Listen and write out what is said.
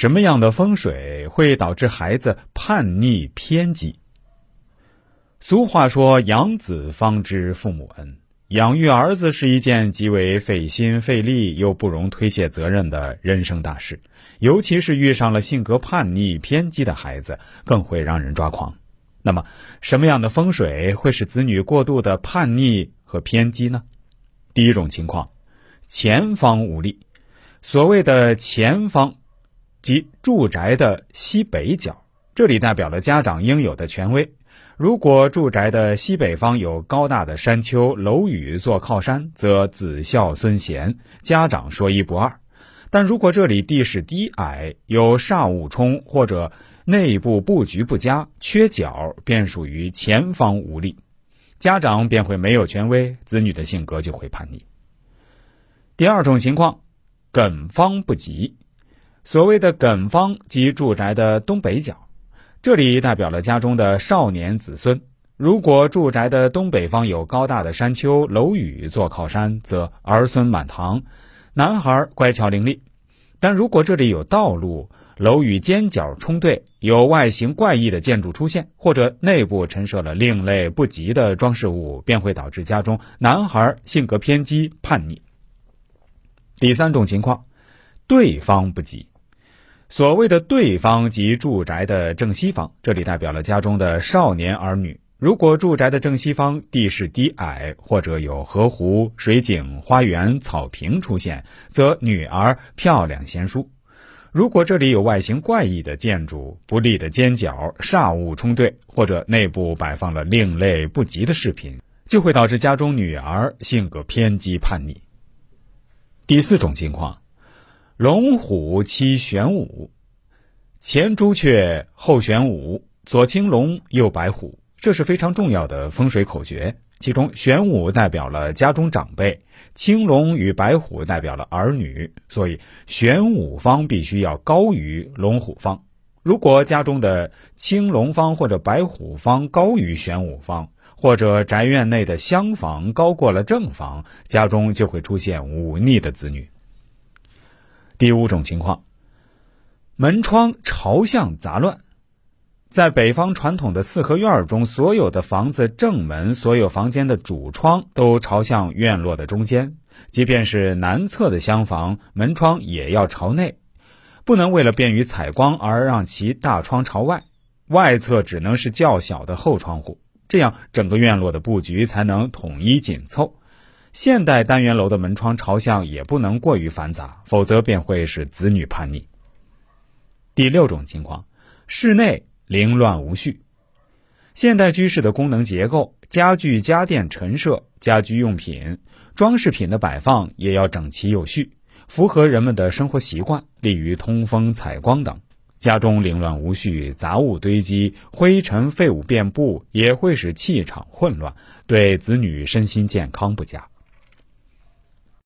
什么样的风水会导致孩子叛逆偏激？俗话说养子方知父母恩，养育儿子是一件极为费心费力又不容推卸责任的人生大事，尤其是遇上了性格叛逆偏激的孩子，更会让人抓狂。那么什么样的风水会使子女过度的叛逆和偏激呢？第一种情况，前方无力。所谓的前方即住宅的西北角，这里代表了家长应有的权威。如果住宅的西北方有高大的山丘楼宇做靠山，则子孝孙贤，家长说一不二。但如果这里地势低矮，有煞物冲，或者内部布局不佳，缺角，便属于前方无力，家长便会没有权威，子女的性格就会叛逆。第二种情况，艮方不及。所谓的艮方即住宅的东北角，这里代表了家中的少年子孙。如果住宅的东北方有高大的山丘楼宇做靠山，则儿孙满堂，男孩乖巧伶俐。但如果这里有道路楼宇尖角冲对，有外形怪异的建筑出现，或者内部陈设了另类不及的装饰物，便会导致家中男孩性格偏激叛逆。第三种情况，对方不及。所谓的对方即住宅的正西方，这里代表了家中的少年儿女。如果住宅的正西方地势低矮，或者有河湖、水井、花园、草坪出现，则女儿漂亮贤淑。如果这里有外形怪异的建筑、不利的尖角、煞物冲对，或者内部摆放了另类不及的饰品，就会导致家中女儿性格偏激叛逆。第四种情况，龙虎妻玄武。前朱雀后玄武，左青龙右白虎，这是非常重要的风水口诀。其中玄武代表了家中长辈，青龙与白虎代表了儿女，所以玄武方必须要高于龙虎方。如果家中的青龙方或者白虎方高于玄武方，或者宅院内的厢房高过了正房，家中就会出现忤逆的子女。第五种情况，门窗朝向杂乱。在北方传统的四合院中，所有的房子正门，所有房间的主窗都朝向院落的中间，即便是南侧的厢房，门窗也要朝内，不能为了便于采光而让其大窗朝外，外侧只能是较小的后窗户，这样整个院落的布局才能统一紧凑。现代单元楼的门窗朝向也不能过于繁杂，否则便会使子女叛逆。第六种情况，室内凌乱无序。现代居室的功能结构、家具家电陈设、家居用品、装饰品的摆放也要整齐有序，符合人们的生活习惯，利于通风采光等。家中凌乱无序，杂物堆积，灰尘废物遍布，也会使气场混乱，对子女身心健康不佳。